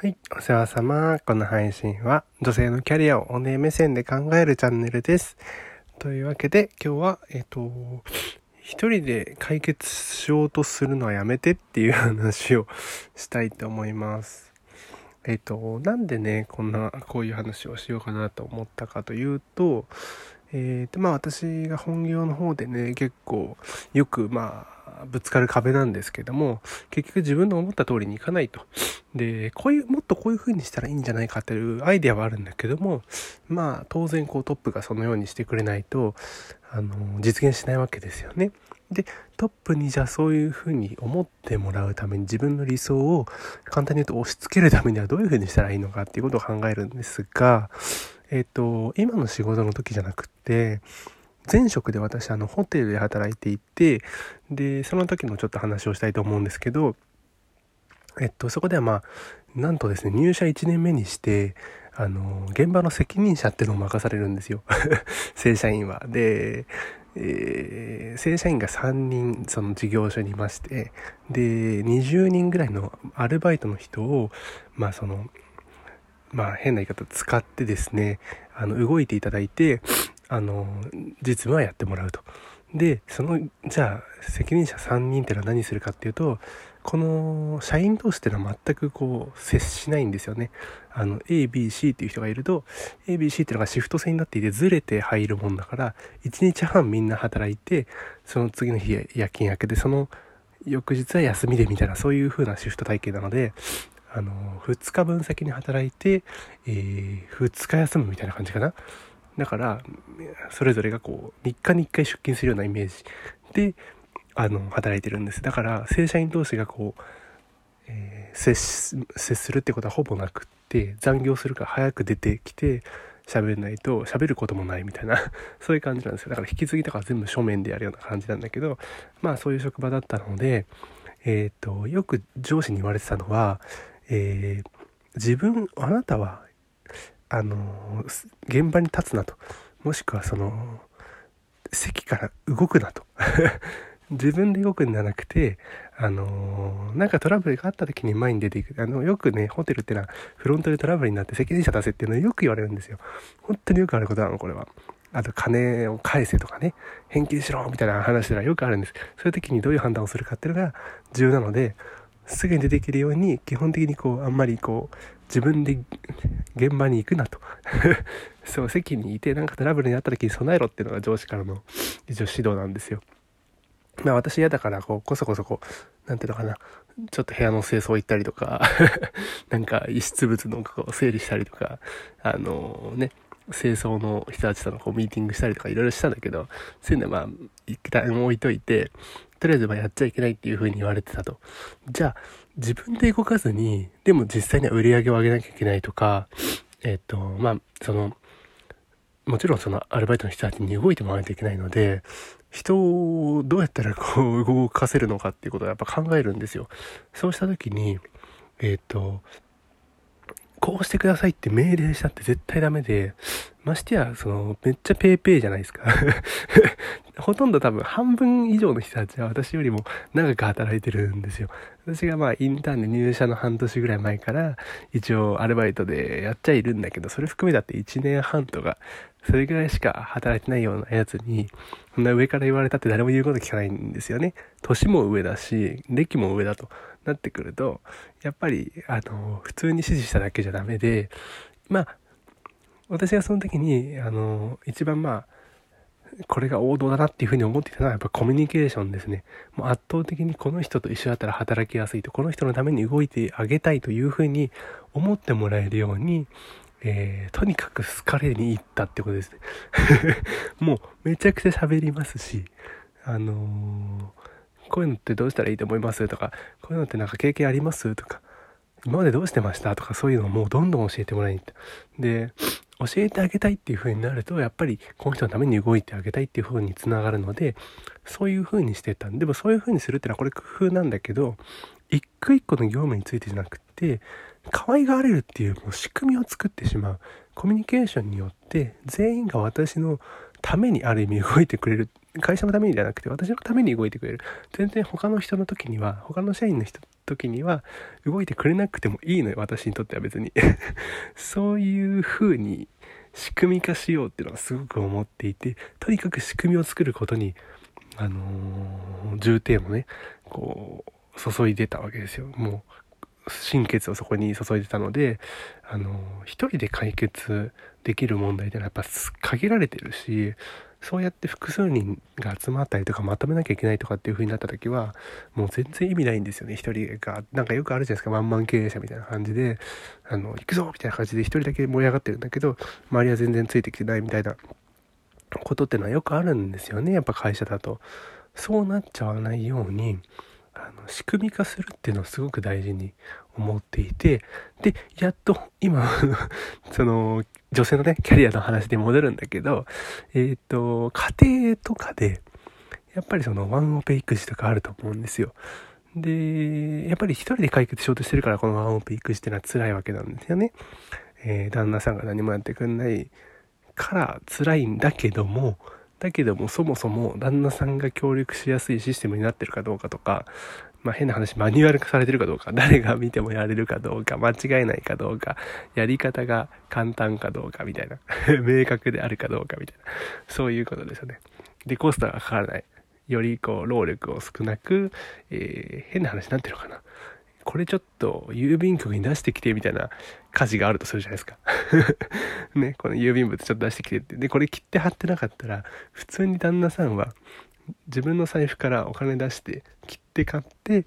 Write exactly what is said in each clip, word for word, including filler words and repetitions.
はい、お世話様。この配信は女性のキャリアをお姉目線で考えるチャンネルです。というわけで今日はえっと一人で解決しようとするのはやめてっていう話をしたいと思います。えっとなんでねこんなこういう話をしようかなと思ったかというと、えっとまあ私が本業の方でね結構よくまあぶつかる壁なんですけども、結局自分の思った通りにいかないと。で、こういうもっとこういう風にしたらいいんじゃないかというアイデアはあるんだけども、まあ当然こうトップがそのようにしてくれないとあの実現しないわけですよね。で、トップにじゃあそういう風に思ってもらうために自分の理想を簡単に言うと押し付けるためにはどういう風にしたらいいのかっていうことを考えるんですが、えっと今の仕事の時じゃなくって。前職で私あのホテルで働いていて、でその時のちょっと話をしたいと思うんですけど、えっとそこではまあなんとですね入社いちねんめにしてあの現場の責任者ってのを任されるんですよ正社員は。で、えー、正社員がさんにんその事業所にいまして、でにじゅうにんぐらいのアルバイトの人をまあそのまあ変な言い方使ってですねあの動いていただいて。あの実務はやってもらうと。でそのじゃあ責任者さんにんってのは何するかっていうと、この社員同士ってのは全くこう接しないんですよね。あの エービーシー っていう人がいると エービーシー っていうのがシフト制になっていてずれて入るもんだから、いちにちはんみんな働いて、その次の日夜勤明けで、その翌日は休みでみたいな、そういう風なシフト体系なので、あのふつかぶん先に働いて、えー、ふつか休むみたいな感じかな。だからそれぞれがこうみっかにいっかい出勤するようなイメージであの働いてるんです。だから正社員同士がこう、えー、接し、接するってことはほぼなくって、残業するから早く出てきて喋んないと喋ることもないみたいなそういう感じなんですよ。だから引き継ぎとか全部書面でやるような感じなんだけど、まあそういう職場だったので、えーと、よく上司に言われてたのは、えー、自分あなたはあの現場に立つなと、もしくはその席から動くなと自分で動くんじゃなくて、あのなんかトラブルがあった時に前に出ていく。あのよくねホテルってのはフロントでトラブルになって責任者出せっていうのをよく言われるんですよ。本当によくあることなのこれは。あと金を返せとかね、返金しろみたいな話がよくあるんです。そういう時にどういう判断をするかっていうのが重要なので、すぐに出てくるように基本的にこうあんまりこう自分で現場に行くなとそう席にいてなんかトラブルにあった時に備えろっていうのが上司からの一応指導なんですよ。まあ私嫌だからこうこそこそこうなんていうのかな、ちょっと部屋の清掃行ったりとかなんか遺失物のこう整理したりとか、あのー、ね清掃の人たちとのこうミーティングしたりとかいろいろしたんだけど、そういうのはまあ一旦置いといて、とりあえずまあやっちゃいけないっていう風に言われてたと。じゃあ自分で動かずに、でも実際には売り上げを上げなきゃいけないとか、えっとまあそのもちろんそのアルバイトの人たちに動いてもらわないといけないので、人をどうやったらこう動かせるのかっていうことをやっぱ考えるんですよ。そうした時にえっとこうしてくださいって命令したって絶対ダメで、ましてやそのめっちゃペーペーじゃないですかほとんど多分半分以上の人たちは私よりも長く働いてるんですよ。私がまあインターンで入社の半年ぐらい前から一応アルバイトでやっちゃいるんだけど、それ含めだっていちねんはんとかそれぐらいしか働いてないようなやつにそんな上から言われたって誰も言うこと聞かないんですよね。年も上だし歴も上だとなってくると、やっぱりあの普通に指示しただけじゃダメで、まあ私がその時にあの一番まあこれが王道だなっていうふうに思っていたのはやっぱコミュニケーションですね。もう圧倒的にこの人と一緒だったら働きやすいと、この人のために動いてあげたいというふうに思ってもらえるように、えー、とにかく好かれに行ったってことですねもうめちゃくちゃ喋りますし、あのー、こういうのってどうしたらいいと思いますとか、こういうのってなんか経験ありますとか、今までどうしてましたとか、そういうのをもうどんどん教えてもらいに行った。で教えてあげたいっていう風になると、やっぱりこの人のために動いてあげたいっていう風につながるので、そういう風にしてた。でもそういう風にするってのはこれ工夫なんだけど、一個一個の業務についてじゃなくて可愛がられるってい う, もう仕組みを作ってしまう。コミュニケーションによって全員が私のためにある意味動いてくれる、会社のためにじゃなくて私のために動いてくれる。全然他の人の時には他の社員の人時には動いてくれなくてもいいのよ、私にとっては別にそういう風に仕組み化しようっていうのはすごく思っていて、とにかく仕組みを作ることに、あのー、重点をねこう注いでたわけですよ。もう心血をそこに注いでたので、あのー、一人で解決できる問題ってのはやっぱ限られてるし、そうやって複数人が集まったりとかまとめなきゃいけないとかっていう風になった時はもう全然意味ないんですよね。一人がなんかよくあるじゃないですか、ワンマン経営者みたいな感じで、あの行くぞみたいな感じで一人だけ盛り上がってるんだけど周りは全然ついてきてないみたいなことってのはよくあるんですよね、やっぱ会社だと。そうなっちゃわないようにあの仕組み化するっていうのをすごく大事に思っていて、でやっと今その女性のねキャリアの話で戻るんだけど、えっと家庭とかでやっぱりそのワンオペ育児とかあると思うんですよ。でやっぱり一人で解決しようとしてるから、このワンオペ育児ってのは辛いわけなんですよね、えー、旦那さんが何もやってくんないから辛いんだけども、だけどもそもそも旦那さんが協力しやすいシステムになってるかどうかとか、まあ変な話マニュアル化されてるかどうか、誰が見てもやれるかどうか、間違えないかどうか、やり方が簡単かどうかみたいな明確であるかどうかみたいな、そういうことですよね。でコストがかからない、よりこう労力を少なく、えー、変な話になってるのかな、これちょっと郵便局に出してきてみたいな家事があるとするじゃないですかね、この郵便物ちょっと出してきてって、でこれ切って貼ってなかったら普通に旦那さんは自分の財布からお金出して切って買って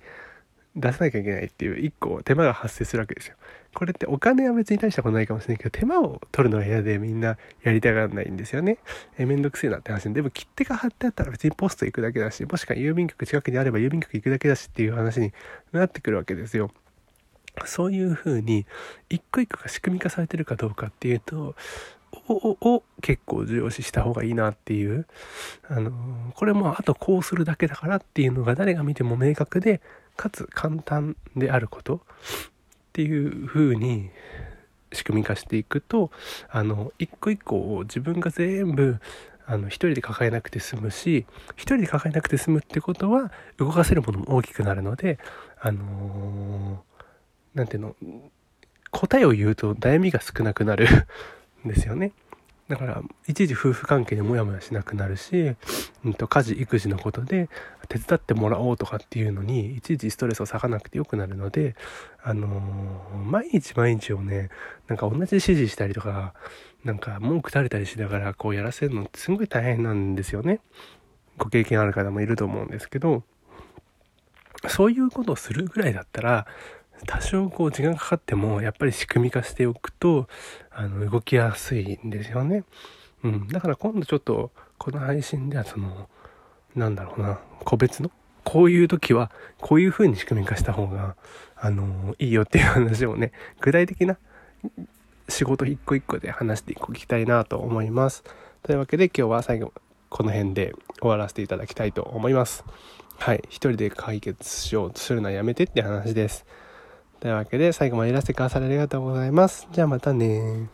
出さなきゃいけないっていう一個手間が発生するわけですよ。これってお金は別に大したことないかもしれないけど手間を取るのが嫌でみんなやりたがらないんですよね。えめんどくせえなって話で、でも切手が貼ってあったら別にポスト行くだけだし、もしくは郵便局近くにあれば郵便局行くだけだしっていう話になってくるわけですよ。そういうふうに一個一個が仕組み化されてるかどうかっていうとをを結構重要視した方がいいなっていう、あのこれもあとこうするだけだからっていうのが誰が見ても明確でかつ簡単であることっていう風に仕組み化していくと、あの一個一個を自分が全部あの一人で抱えなくて済むし、一人で抱えなくて済むってことは動かせるものも大きくなるので、あのー、なんていうの、答えを言うと悩みが少なくなるですよね。だからいちいち夫婦関係でモヤモヤしなくなるし、うん、と家事育児のことで手伝ってもらおうとかっていうのにいちいちストレスを割かなくてよくなるので、あのー、毎日毎日をねなんか同じ指示したりとかなんか文句垂れたりしながらこうやらせるのってすごい大変なんですよね。ご経験ある方もいると思うんですけど、そういうことをするぐらいだったら多少こう時間かかってもやっぱり仕組み化しておくとあの動きやすいんですよね、うん、だから今度ちょっとこの配信ではそのなんだろうな、個別のこういう時はこういう風に仕組み化した方があのいいよっていう話をね、具体的な仕事一個一個で話していきたいなと思います。というわけで今日は最後この辺で終わらせていただきたいと思います。はい、一人で解決しようとするのはやめてって話です。というわけで最後までいらしてくださりありがとうございます。じゃあまたね。